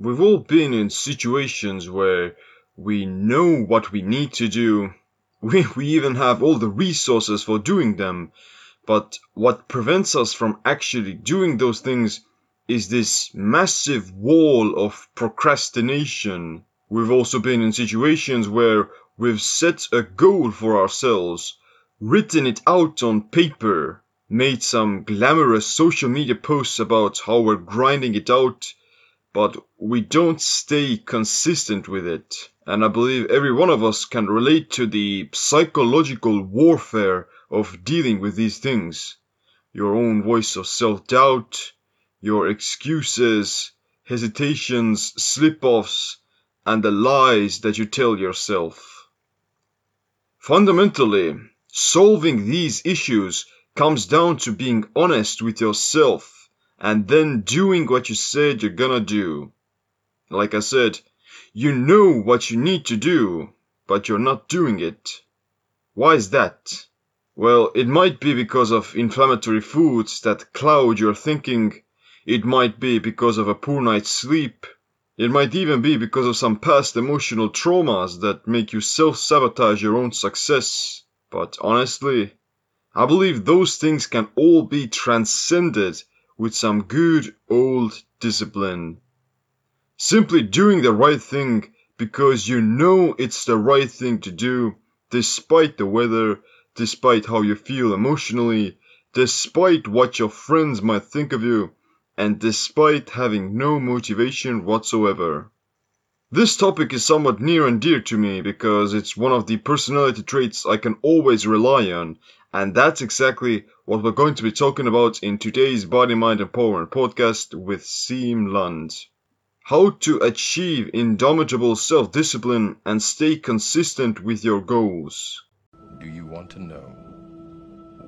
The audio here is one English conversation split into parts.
We've all been in situations where we know what we need to do. We even have all the resources for doing them. But what prevents us from actually doing those things is this massive wall of procrastination. We've also been in situations where we've set a goal for ourselves, written it out on paper, made some glamorous social media posts about how we're grinding it out, but we don't stay consistent with it. And I believe every one of us can relate to the psychological warfare of dealing with these things. Your own voice of self-doubt, your excuses, hesitations, slip-offs, and the lies that you tell yourself. Fundamentally, solving these issues comes down to being honest with yourself and then doing what you said you're gonna do. Like I said, you know what you need to do, but you're not doing it. Why is that? Well, it might be because of inflammatory foods that cloud your thinking. It might be because of a poor night's sleep. It might even be because of some past emotional traumas that make you self-sabotage your own success. But honestly, I believe those things can all be transcended with some good old discipline. Simply doing the right thing because you know it's the right thing to do, despite the weather, despite how you feel emotionally, despite what your friends might think of you, and despite having no motivation whatsoever. This topic is somewhat near and dear to me because it's one of the personality traits I can always rely on, and that's exactly what we're going to be talking about in today's Body, Mind, Empowerment podcast with Seam Lund. How to achieve indomitable self-discipline and stay consistent with your goals. Do you want to know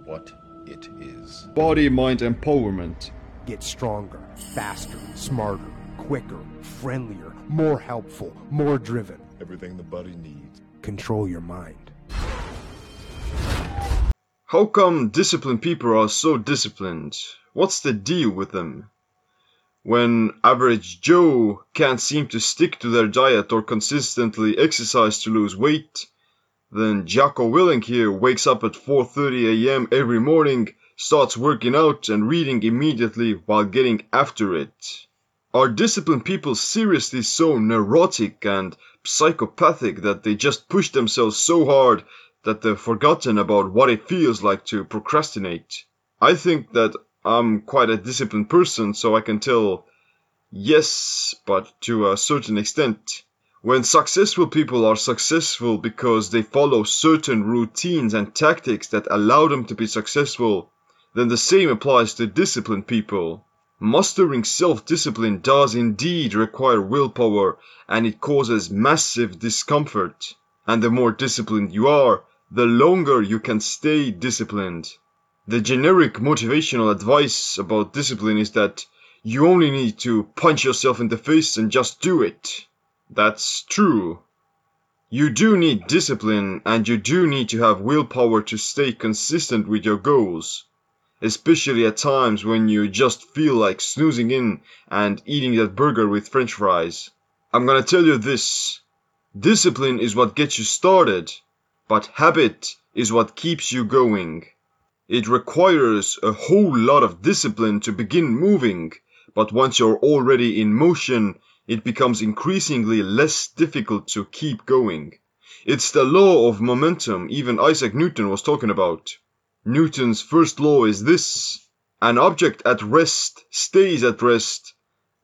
what it is? Body, Mind, Empowerment. Get stronger, faster, smarter, quicker, friendlier, more helpful, more driven. Everything the body needs. Control your mind. How come disciplined people are so disciplined? What's the deal with them? When average Joe can't seem to stick to their diet or consistently exercise to lose weight, then Jocko Willink here wakes up at 4:30 a.m. every morning, starts working out and reading immediately while getting after it. Are disciplined people seriously so neurotic and psychopathic that they just push themselves so hard that they've forgotten about what it feels like to procrastinate? I think that I'm quite a disciplined person, so I can tell, yes, but to a certain extent. When successful people are successful because they follow certain routines and tactics that allow them to be successful, then the same applies to disciplined people. Mastering self-discipline does indeed require willpower, and it causes massive discomfort. And the more disciplined you are, the longer you can stay disciplined. The generic motivational advice about discipline is that you only need to punch yourself in the face and just do it. That's true. You do need discipline, and you do need to have willpower to stay consistent with your goals, especially at times when you just feel like snoozing in and eating that burger with french fries. I'm gonna tell you this. Discipline is what gets you started, but habit is what keeps you going. It requires a whole lot of discipline to begin moving, but once you're already in motion, it becomes increasingly less difficult to keep going. It's the law of momentum even Isaac Newton was talking about. Newton's first law is this: an object at rest stays at rest,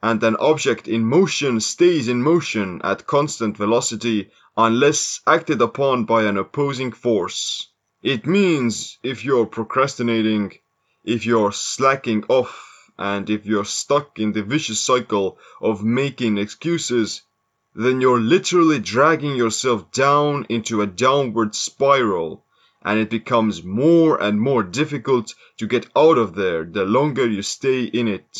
and an object in motion stays in motion at constant velocity unless acted upon by an opposing force. It means if you're procrastinating, if you're slacking off, and if you're stuck in the vicious cycle of making excuses, then you're literally dragging yourself down into a downward spiral, and it becomes more and more difficult to get out of there the longer you stay in it.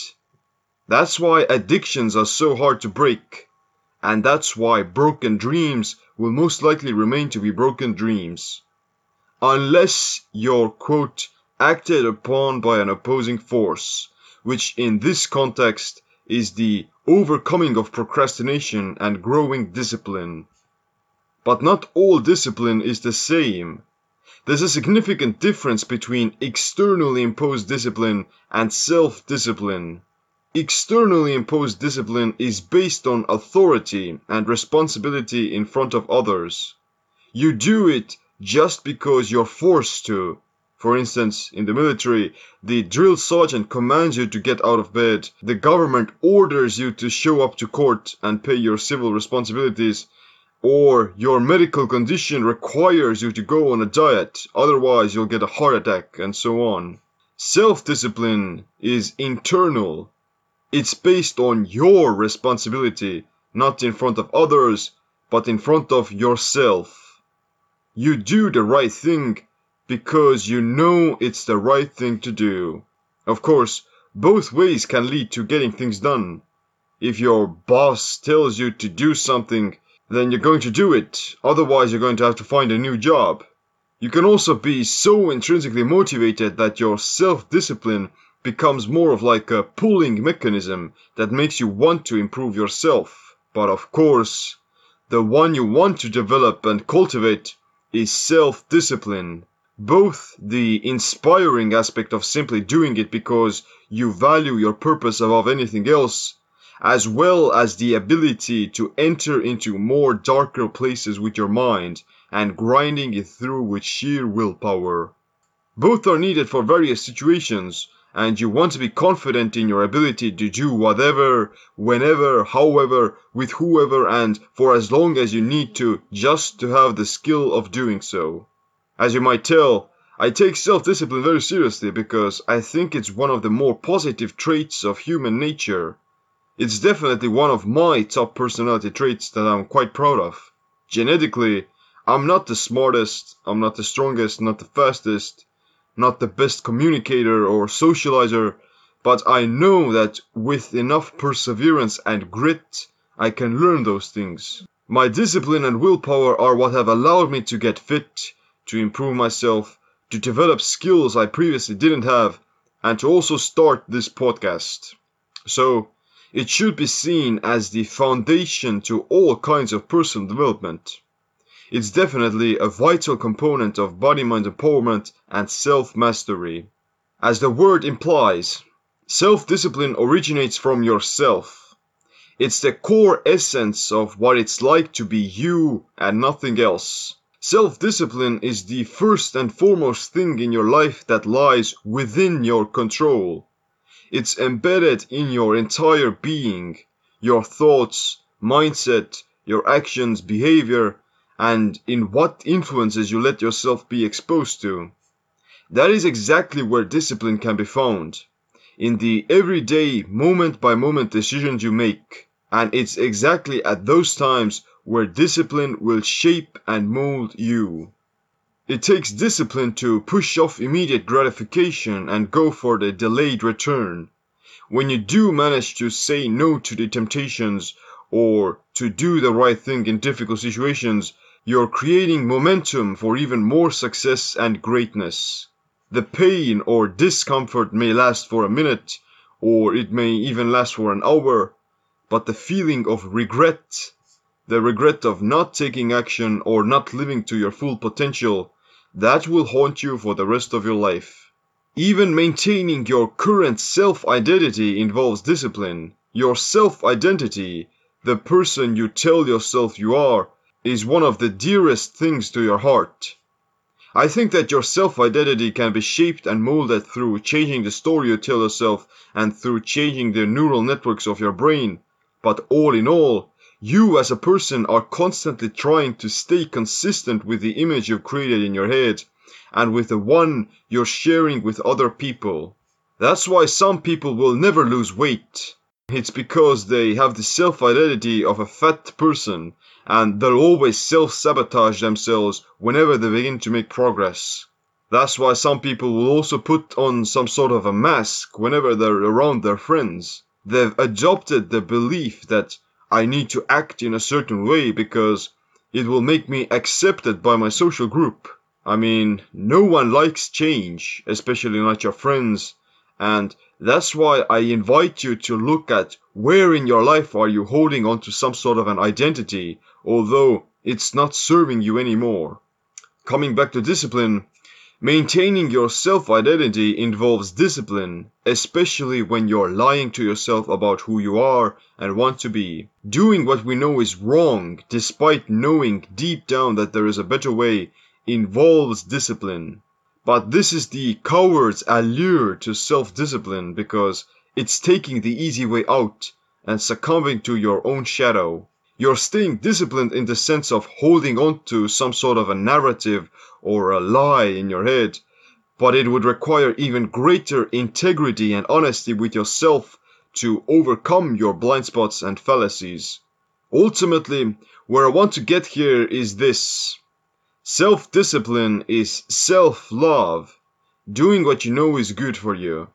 That's why addictions are so hard to break, and that's why broken dreams will most likely remain to be broken dreams, unless you're, quote, acted upon by an opposing force, which in this context is the overcoming of procrastination and growing discipline. But not all discipline is the same. There's a significant difference between externally imposed discipline and self-discipline. Externally imposed discipline is based on authority and responsibility in front of others. You do it just because you're forced to. For instance, in the military, the drill sergeant commands you to get out of bed. The government orders you to show up to court and pay your civil responsibilities. Or your medical condition requires you to go on a diet, otherwise you'll get a heart attack, and so on. Self-discipline is internal. It's based on your responsibility, not in front of others, but in front of yourself. You do the right thing because you know it's the right thing to do. Of course, both ways can lead to getting things done. If your boss tells you to do something, then you're going to do it, otherwise you're going to have to find a new job. You can also be so intrinsically motivated that your self-discipline becomes more of like a pulling mechanism that makes you want to improve yourself. But of course, the one you want to develop and cultivate is self-discipline. Both the inspiring aspect of simply doing it because you value your purpose above anything else, as well as the ability to enter into more darker places with your mind and grinding it through with sheer willpower. Both are needed for various situations, and you want to be confident in your ability to do whatever, whenever, however, with whoever, and for as long as you need to, just to have the skill of doing so. As you might tell, I take self-discipline very seriously because I think it's one of the more positive traits of human nature. It's definitely one of my top personality traits that I'm quite proud of. Genetically, I'm not the smartest, I'm not the strongest, not the fastest, not the best communicator or socializer, but I know that with enough perseverance and grit, I can learn those things. My discipline and willpower are what have allowed me to get fit, to improve myself, to develop skills I previously didn't have, and to also start this podcast. So, it should be seen as the foundation to all kinds of personal development. It's definitely a vital component of body, mind, empowerment and self-mastery. As the word implies, self-discipline originates from yourself. It's the core essence of what it's like to be you and nothing else. Self-discipline is the first and foremost thing in your life that lies within your control. It's embedded in your entire being, your thoughts, mindset, your actions, behavior, and in what influences you let yourself be exposed to. That is exactly where discipline can be found, in the everyday, moment-by-moment decisions you make. And it's exactly at those times where discipline will shape and mold you. It takes discipline to push off immediate gratification and go for the delayed return. When you do manage to say no to the temptations or to do the right thing in difficult situations, you're creating momentum for even more success and greatness. The pain or discomfort may last for a minute, or it may even last for an hour, but the feeling of regret, the regret of not taking action or not living to your full potential, that will haunt you for the rest of your life. Even maintaining your current self-identity involves discipline. Your self-identity, the person you tell yourself you are, is one of the dearest things to your heart. I think that your self-identity can be shaped and molded through changing the story you tell yourself and through changing the neural networks of your brain. But all in all, you as a person are constantly trying to stay consistent with the image you've created in your head and with the one you're sharing with other people. That's why some people will never lose weight. It's because they have the self-identity of a fat person and they'll always self-sabotage themselves whenever they begin to make progress. That's why some people will also put on some sort of a mask whenever they're around their friends. They've adopted the belief that I need to act in a certain way because it will make me accepted by my social group. I mean, no one likes change, especially not your friends, and That's why I invite you to look at where in your life are you holding on to some sort of an identity, although it's not serving you anymore. Coming back to discipline, maintaining your self-identity involves discipline, especially when you're lying to yourself about who you are and want to be. Doing what we know is wrong, despite knowing deep down that there is a better way, involves discipline. But this is the coward's allure to self-discipline, because it's taking the easy way out and succumbing to your own shadow. You're staying disciplined in the sense of holding on to some sort of a narrative or a lie in your head, but it would require even greater integrity and honesty with yourself to overcome your blind spots and fallacies. Ultimately, where I want to get here is this. Self-discipline is self-love, doing what you know is good for you.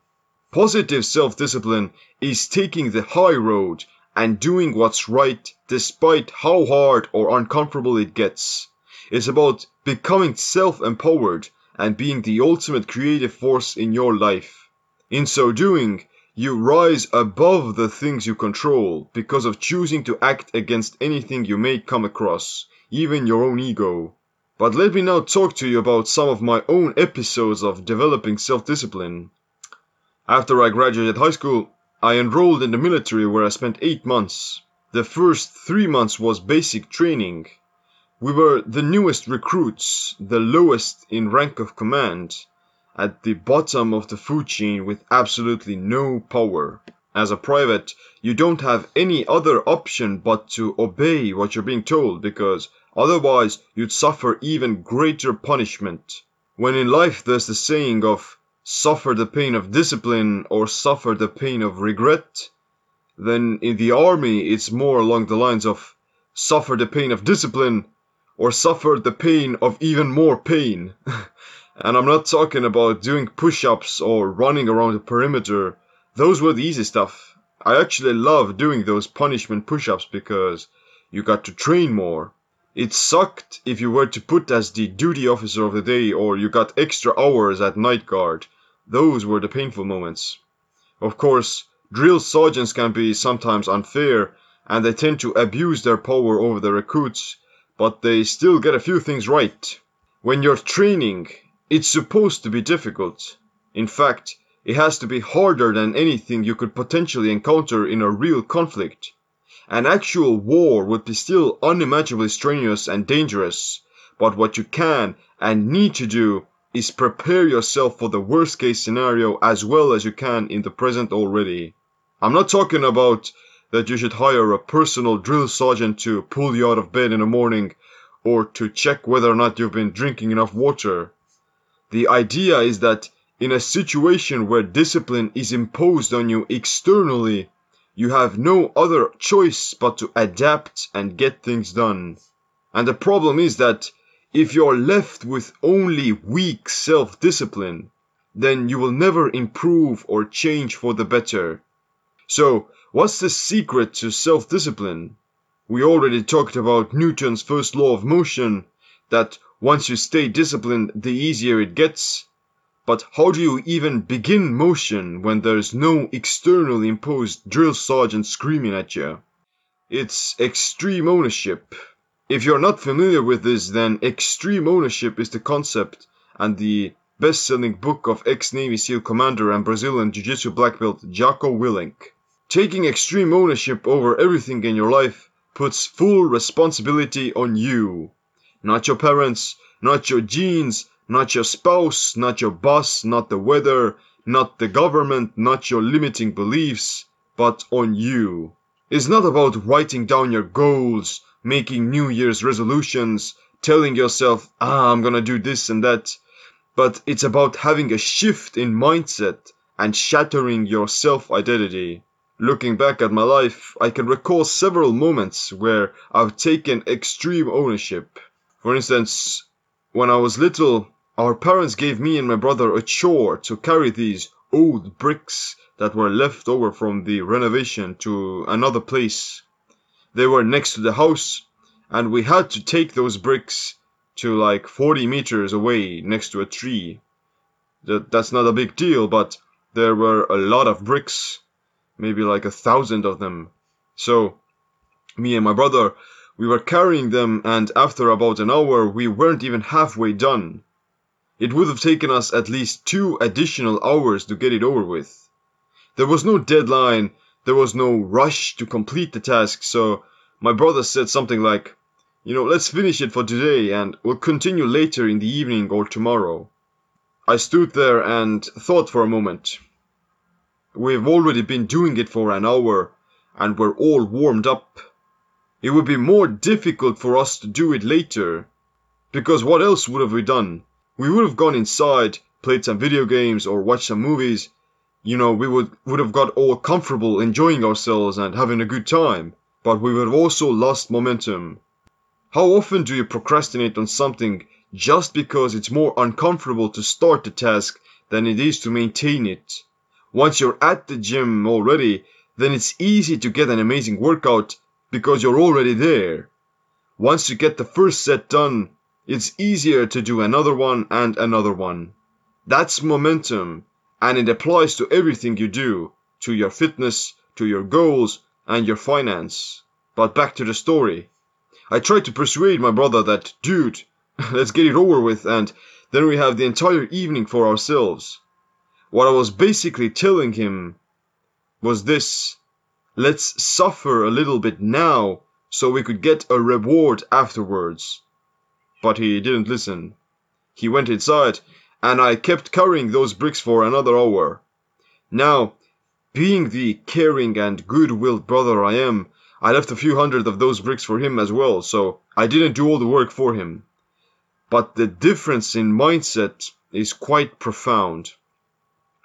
Positive self-discipline is taking the high road and doing what's right despite how hard or uncomfortable it gets. It's about becoming self-empowered and being the ultimate creative force in your life. In so doing, you rise above the things you control because of choosing to act against anything you may come across, even your own ego. But let me now talk to you about some of my own episodes of developing self-discipline. After I graduated high school, I enrolled in the military, where I spent 8 months. The first 3 months was basic training. We were the newest recruits, the lowest in rank of command, at the bottom of the food chain with absolutely no power. As a private, you don't have any other option but to obey what you're being told, because otherwise, you'd suffer even greater punishment. When in life there's the saying of suffer the pain of discipline or suffer the pain of regret, then in the army it's more along the lines of suffer the pain of discipline or suffer the pain of even more pain. And I'm not talking about doing push-ups or running around the perimeter. Those were the easy stuff. I actually love doing those punishment push-ups because you got to train more. It sucked if you were to put as the duty officer of the day or you got extra hours at night guard. Those were the painful moments. Of course, drill sergeants can be sometimes unfair and they tend to abuse their power over the recruits, but they still get a few things right. When you're training, it's supposed to be difficult. In fact, it has to be harder than anything you could potentially encounter in a real conflict. An actual war would be still unimaginably strenuous and dangerous, but what you can and need to do is prepare yourself for the worst case scenario as well as you can in the present already. I'm not talking about that you should hire a personal drill sergeant to pull you out of bed in the morning or to check whether or not you've been drinking enough water. The idea is that in a situation where discipline is imposed on you externally, you have no other choice but to adapt and get things done. And the problem is that if you're left with only weak self-discipline, then you will never improve or change for the better. So, what's the secret to self-discipline? We already talked about Newton's first law of motion, that once you stay disciplined, the easier it gets. But how do you even begin motion when there's no externally imposed drill sergeant screaming at you? It's extreme ownership. If you're not familiar with this, then extreme ownership is the concept, and the best-selling book of ex-Navy SEAL commander and Brazilian Jiu-Jitsu black belt Jocko Willink. Taking extreme ownership over everything in your life puts full responsibility on you. Not your parents, not your genes, not your spouse, not your boss, not the weather, not the government, not your limiting beliefs, but on you. It's not about writing down your goals, making New Year's resolutions, telling yourself, I'm gonna do this and that, but it's about having a shift in mindset and shattering your self-identity. Looking back at my life, I can recall several moments where I've taken extreme ownership. For instance, when I was little, our parents gave me and my brother a chore to carry these old bricks that were left over from the renovation to another place. They were next to the house, and we had to take those bricks to like 40 meters away next to a tree. That's not a big deal, but there were a lot of bricks, maybe like 1,000 of them. So me and my brother, we were carrying them, and after about an hour, we weren't even halfway done. It would have taken us at least 2 additional hours to get it over with. There was no deadline, there was no rush to complete the task, so my brother said something like, you know, let's finish it for today and we'll continue later in the evening or tomorrow. I stood there and thought for a moment. We've already been doing it for an hour and we're all warmed up. It would be more difficult for us to do it later, because what else would have we done? We would have gone inside, played some video games or watched some movies. You know, we would have got all comfortable, enjoying ourselves and having a good time. But we would have also lost momentum. How often do you procrastinate on something just because it's more uncomfortable to start the task than it is to maintain it? Once you're at the gym already, then it's easy to get an amazing workout because you're already there. Once you get the first set done, it's easier to do another one and another one. That's momentum, and it applies to everything you do, to your fitness, to your goals, and your finance. But back to the story. I tried to persuade my brother that, dude, let's get it over with, and then we have the entire evening for ourselves. What I was basically telling him was this: let's suffer a little bit now so we could get a reward afterwards. But he didn't listen. He went inside, and I kept carrying those bricks for another hour. Now, being the caring and good-willed brother I am, I left a few hundred of those bricks for him as well, so I didn't do all the work for him. But the difference in mindset is quite profound.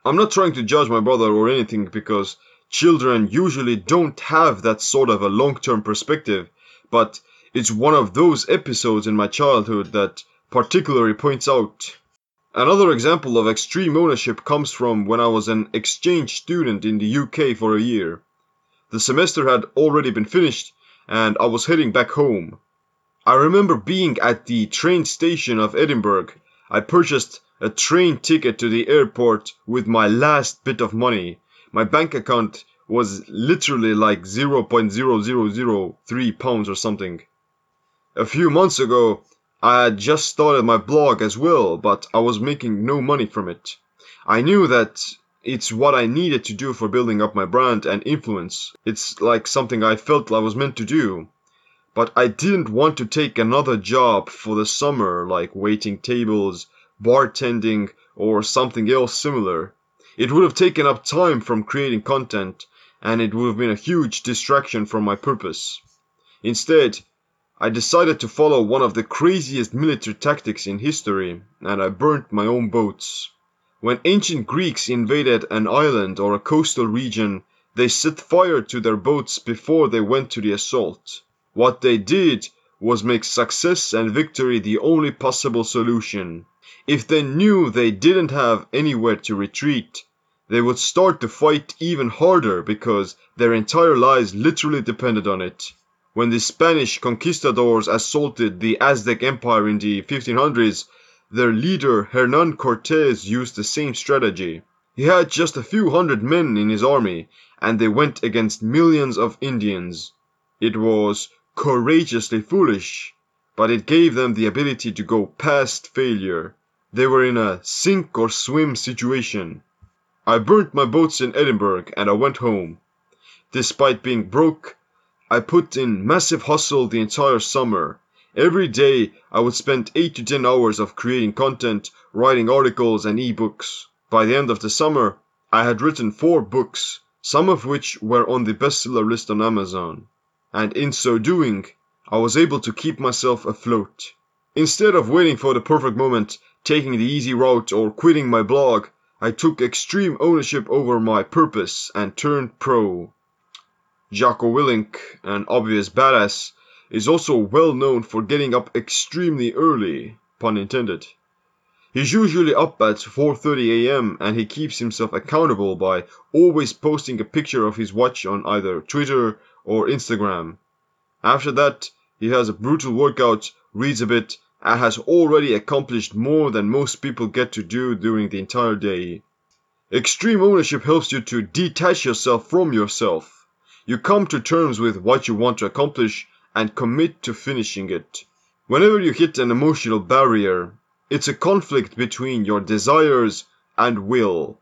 I'm not trying to judge my brother or anything, because children usually don't have that sort of a long-term perspective, but it's one of those episodes in my childhood that particularly points out. Another example of extreme ownership comes from when I was an exchange student in the UK for a year. The semester had already been finished and I was heading back home. I remember being at the train station of Edinburgh. I purchased a train ticket to the airport with my last bit of money. My bank account was literally like £0.0003 or something. A few months ago, I had just started my blog as well, but I was making no money from it. I knew that it's what I needed to do for building up my brand and influence. It's like something I felt I was meant to do. But I didn't want to take another job for the summer, like waiting tables, bartending, or something else similar. It would have taken up time from creating content, and it would have been a huge distraction from my purpose. Instead, I decided to follow one of the craziest military tactics in history, and I burnt my own boats. When ancient Greeks invaded an island or a coastal region, they set fire to their boats before they went to the assault. What they did was make success and victory the only possible solution. If they knew they didn't have anywhere to retreat, they would start to fight even harder because their entire lives literally depended on it. When the Spanish conquistadors assaulted the Aztec Empire in the 1500s, their leader Hernán Cortés used the same strategy. He had just a few hundred men in his army, and they went against millions of Indians. It was courageously foolish, but it gave them the ability to go past failure. They were in a sink-or-swim situation. I burnt my boats in Edinburgh, and I went home. Despite being broke, I put in massive hustle the entire summer. Every day I would spend 8 to 10 hours of creating content, writing articles and ebooks. By the end of the summer, I had written 4 books, some of which were on the bestseller list on Amazon. And in so doing, I was able to keep myself afloat. Instead of waiting for the perfect moment, taking the easy route or quitting my blog, I took extreme ownership over my purpose and turned pro. Jocko Willink, an obvious badass, is also well known for getting up extremely early, pun intended. He's usually up at 4:30 a.m. and he keeps himself accountable by always posting a picture of his watch on either Twitter or Instagram. After that, he has a brutal workout, reads a bit, and has already accomplished more than most people get to do during the entire day. Extreme ownership helps you to detach yourself from yourself. You come to terms with what you want to accomplish and commit to finishing it. Whenever you hit an emotional barrier, it's a conflict between your desires and will.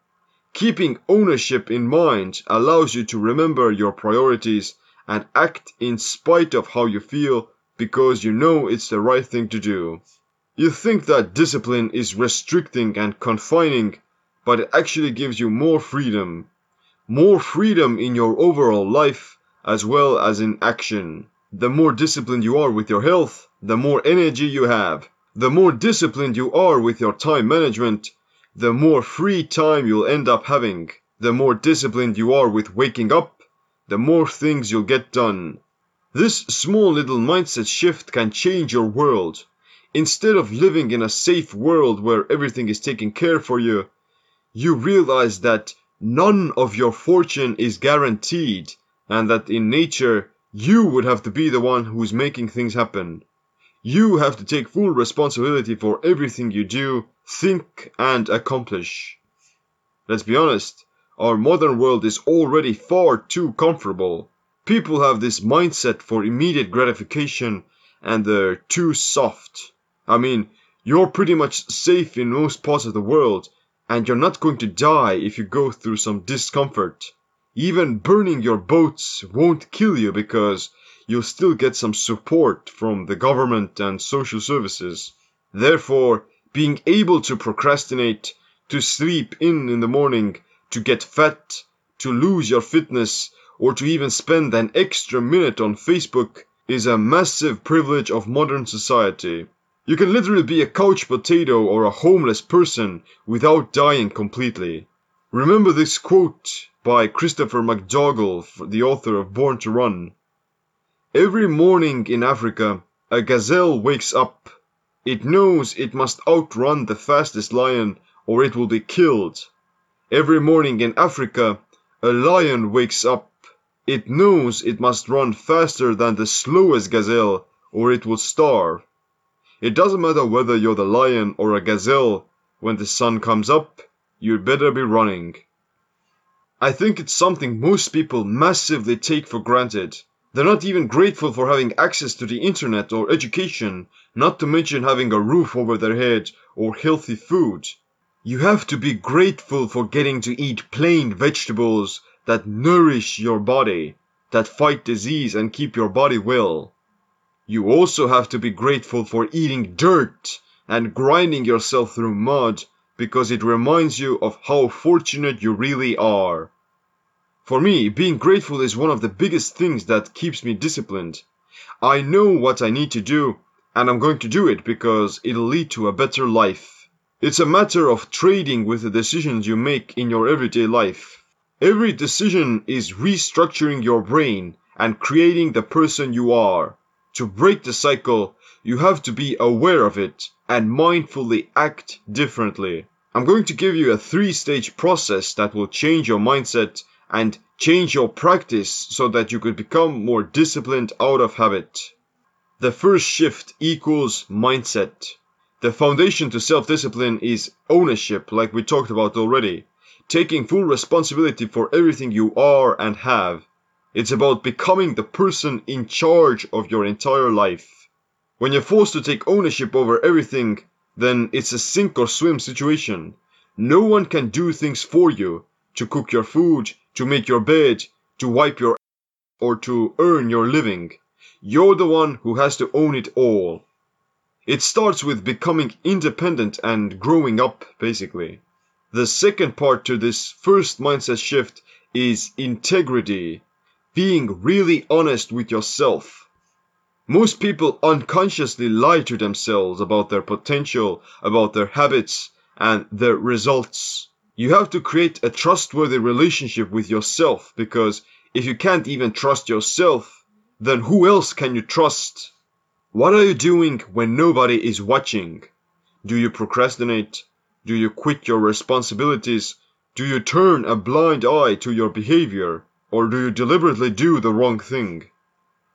Keeping ownership in mind allows you to remember your priorities and act in spite of how you feel because you know it's the right thing to do. You think that discipline is restricting and confining, but it actually gives you more freedom in your overall life as well as in action. The more disciplined you are with your health, the more energy you have. The more disciplined you are with your time management, the more free time you'll end up having. The more disciplined you are with waking up, the more things you'll get done. This small little mindset shift can change your world. Instead of living in a safe world where everything is taken care for you, you realize that none of your fortune is guaranteed and that in nature, you would have to be the one who's making things happen. You have to take full responsibility for everything you do, think and accomplish. Let's be honest, our modern world is already far too comfortable. People have this mindset for immediate gratification and they're too soft. I mean, you're pretty much safe in most parts of the world and you're not going to die if you go through some discomfort. Even burning your boats won't kill you because you'll still get some support from the government and social services. Therefore, being able to procrastinate, to sleep in the morning, to get fat, to lose your fitness, or to even spend an extra minute on Facebook is a massive privilege of modern society. You can literally be a couch potato or a homeless person without dying completely. Remember this quote by Christopher McDougall, the author of Born to Run. Every morning in Africa, a gazelle wakes up. It knows it must outrun the fastest lion or it will be killed. Every morning in Africa, a lion wakes up. It knows it must run faster than the slowest gazelle or it will starve. It doesn't matter whether you're the lion or a gazelle, when the sun comes up, you'd better be running. I think it's something most people massively take for granted. They're not even grateful for having access to the internet or education, not to mention having a roof over their head or healthy food. You have to be grateful for getting to eat plain vegetables that nourish your body, that fight disease and keep your body well. You also have to be grateful for eating dirt and grinding yourself through mud because it reminds you of how fortunate you really are. For me, being grateful is one of the biggest things that keeps me disciplined. I know what I need to do, and I'm going to do it because it'll lead to a better life. It's a matter of trading with the decisions you make in your everyday life. Every decision is restructuring your brain and creating the person you are. To break the cycle, you have to be aware of it and mindfully act differently. I'm going to give you a 3-stage process that will change your mindset and change your practice so that you could become more disciplined out of habit. The first shift equals mindset. The foundation to self-discipline is ownership, like we talked about already. Taking full responsibility for everything you are and have. It's about becoming the person in charge of your entire life. When you're forced to take ownership over everything, then it's a sink or swim situation. No one can do things for you, to cook your food, to make your bed, to wipe your ass, or to earn your living. You're the one who has to own it all. It starts with becoming independent and growing up, basically. The second part to this first mindset shift is integrity, being really honest with yourself. Most people unconsciously lie to themselves about their potential, about their habits, and their results. You have to create a trustworthy relationship with yourself because if you can't even trust yourself, then who else can you trust? What are you doing when nobody is watching? Do you procrastinate? Do you quit your responsibilities? Do you turn a blind eye to your behavior? Or do you deliberately do the wrong thing?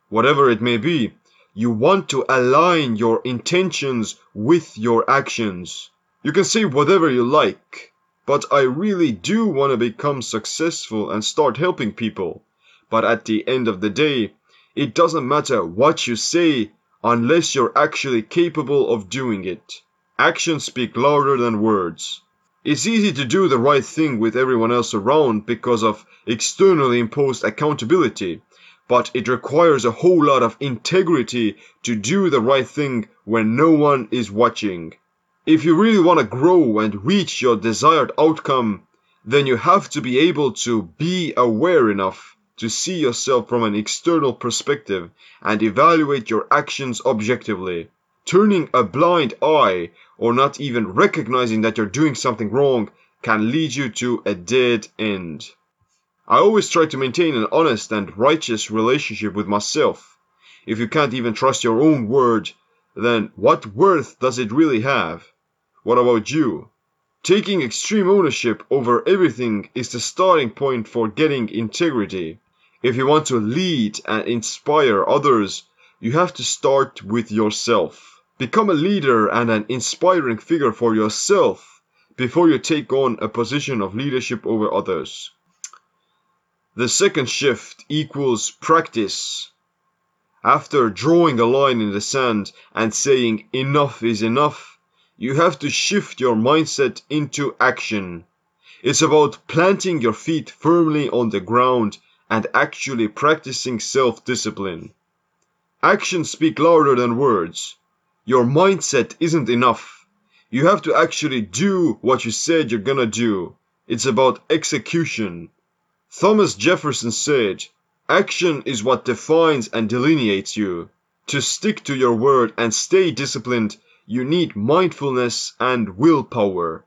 Whatever it may be, you want to align your intentions with your actions. You can say whatever you like. But I really do want to become successful and start helping people. But at the end of the day, it doesn't matter what you say unless you're actually capable of doing it. Actions speak louder than words. It's easy to do the right thing with everyone else around because of externally imposed accountability, but it requires a whole lot of integrity to do the right thing when no one is watching. If you really want to grow and reach your desired outcome, then you have to be able to be aware enough to see yourself from an external perspective and evaluate your actions objectively. Turning a blind eye or not even recognizing that you're doing something wrong can lead you to a dead end. I always try to maintain an honest and righteous relationship with myself. If you can't even trust your own word, then what worth does it really have? What about you? Taking extreme ownership over everything is the starting point for getting integrity. If you want to lead and inspire others, you have to start with yourself. Become a leader and an inspiring figure for yourself before you take on a position of leadership over others. The second shift equals practice. After drawing a line in the sand and saying enough is enough, you have to shift your mindset into action. It's about planting your feet firmly on the ground and actually practicing self-discipline. Actions speak louder than words. Your mindset isn't enough. You have to actually do what you said you're gonna do. It's about execution. Thomas Jefferson said, "Action is what defines and delineates you." To stick to your word and stay disciplined, you need mindfulness and willpower.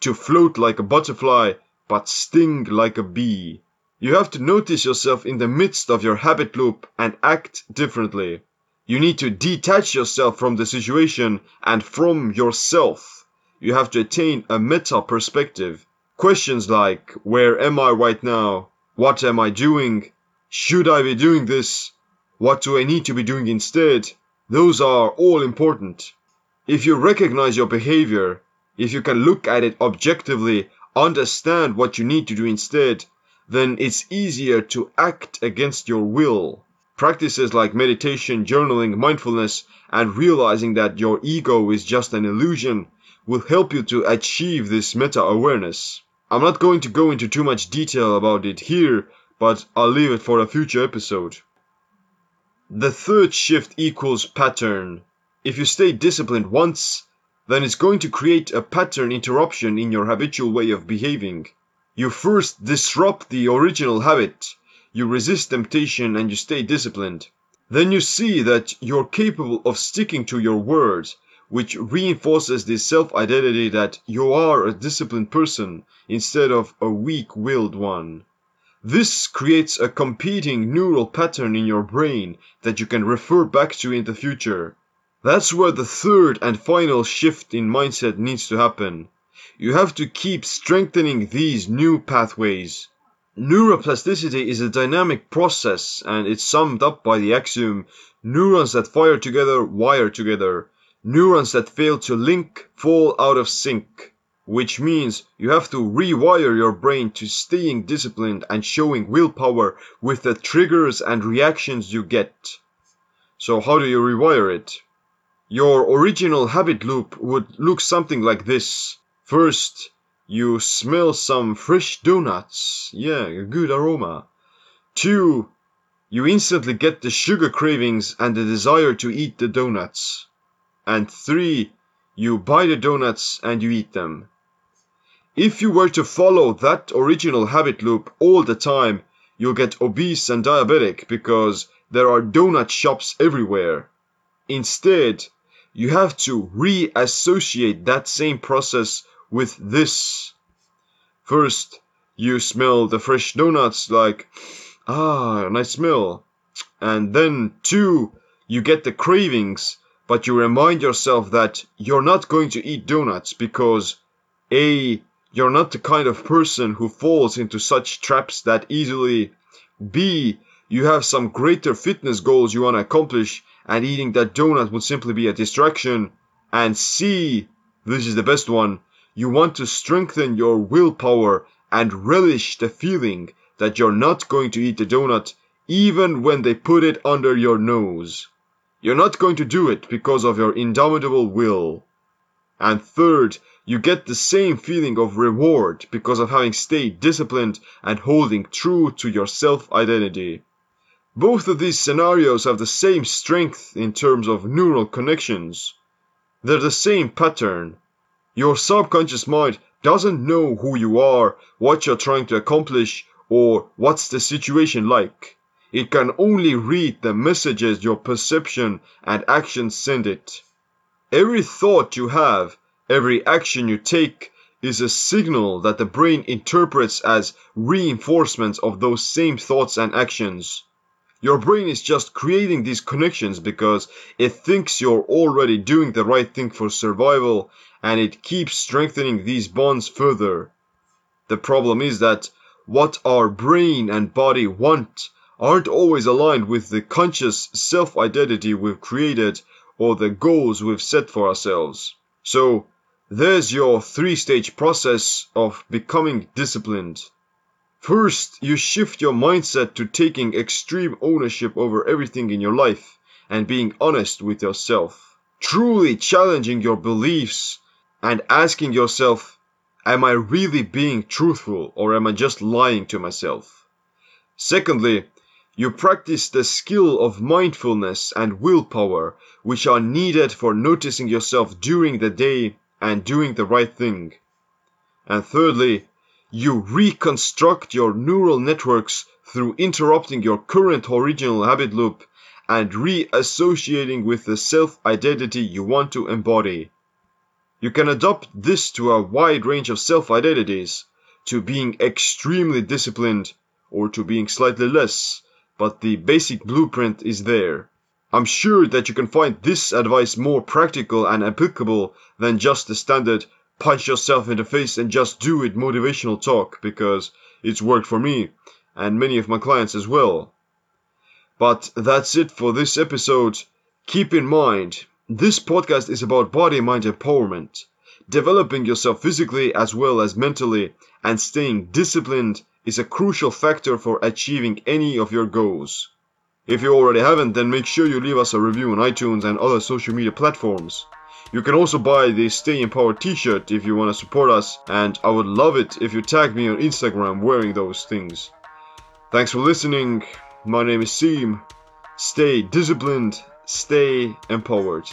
To float like a butterfly, but sting like a bee. You have to notice yourself in the midst of your habit loop and act differently. You need to detach yourself from the situation and from yourself. You have to attain a meta perspective. Questions like, where am I right now? What am I doing? Should I be doing this? What do I need to be doing instead? Those are all important. If you recognize your behavior, if you can look at it objectively, understand what you need to do instead, then it's easier to act against your will. Practices like meditation, journaling, mindfulness, and realizing that your ego is just an illusion will help you to achieve this meta-awareness. I'm not going to go into too much detail about it here, but I'll leave it for a future episode. The third shift equals pattern. If you stay disciplined once, then it's going to create a pattern interruption in your habitual way of behaving. You first disrupt the original habit. You resist temptation and you stay disciplined. Then you see that you're capable of sticking to your word, which reinforces this self-identity that you are a disciplined person instead of a weak-willed one. This creates a competing neural pattern in your brain that you can refer back to in the future. That's where the third and final shift in mindset needs to happen. You have to keep strengthening these new pathways. Neuroplasticity is a dynamic process, and it's summed up by the axiom, neurons that fire together, wire together. Neurons that fail to link, fall out of sync. Which means you have to rewire your brain to staying disciplined and showing willpower with the triggers and reactions you get. So how do you rewire it? Your original habit loop would look something like this. First, you smell some fresh donuts. Yeah, a good aroma. 2. You instantly get the sugar cravings and the desire to eat the donuts. And 3. You buy the donuts and you eat them. If you were to follow that original habit loop all the time, you'll get obese and diabetic because there are donut shops everywhere. Instead, you have to reassociate that same process with this. First, you smell the fresh donuts like, ah, nice smell. And then 2, you get the cravings, but you remind yourself that you're not going to eat donuts because A, you're not the kind of person who falls into such traps that easily. B, you have some greater fitness goals you want to accomplish and eating that donut would simply be a distraction. And C, this is the best one, You want to strengthen your willpower and relish the feeling that you're not going to eat the donut even when they put it under your nose. You're not going to do it because of your indomitable will. And third, you get the same feeling of reward because of having stayed disciplined and holding true to your self-identity. Both of these scenarios have the same strength in terms of neural connections. They're the same pattern. Your subconscious mind doesn't know who you are, what you're trying to accomplish, or what's the situation like. It can only read the messages your perception and actions send it. Every thought you have, every action you take, is a signal that the brain interprets as reinforcements of those same thoughts and actions. Your brain is just creating these connections because it thinks you're already doing the right thing for survival, and it keeps strengthening these bonds further. The problem is that what our brain and body want aren't always aligned with the conscious self-identity we've created or the goals we've set for ourselves. So, there's your three-stage process of becoming disciplined. First, you shift your mindset to taking extreme ownership over everything in your life and being honest with yourself, truly challenging your beliefs and asking yourself, am I really being truthful or am I just lying to myself? Secondly, you practice the skill of mindfulness and willpower, which are needed for noticing yourself during the day and doing the right thing. And thirdly, you reconstruct your neural networks through interrupting your current original habit loop and reassociating with the self-identity you want to embody. You can adopt this to a wide range of self-identities, to being extremely disciplined or to being slightly less, but the basic blueprint is there. I'm sure that you can find this advice more practical and applicable than just the standard punch yourself in the face and just do it motivational talk, because it's worked for me and many of my clients as well. But that's it for this episode. Keep in mind, this podcast is about body, mind, empowerment, developing yourself physically as well as mentally, and staying disciplined is a crucial factor for achieving any of your goals. If you already haven't, then make sure you leave us a review on iTunes and other social media platforms. You can also buy the Stay Empowered t-shirt if you want to support us, and I would love it if you tag me on Instagram wearing those things. Thanks for listening. My name is Seam. Stay disciplined, stay empowered.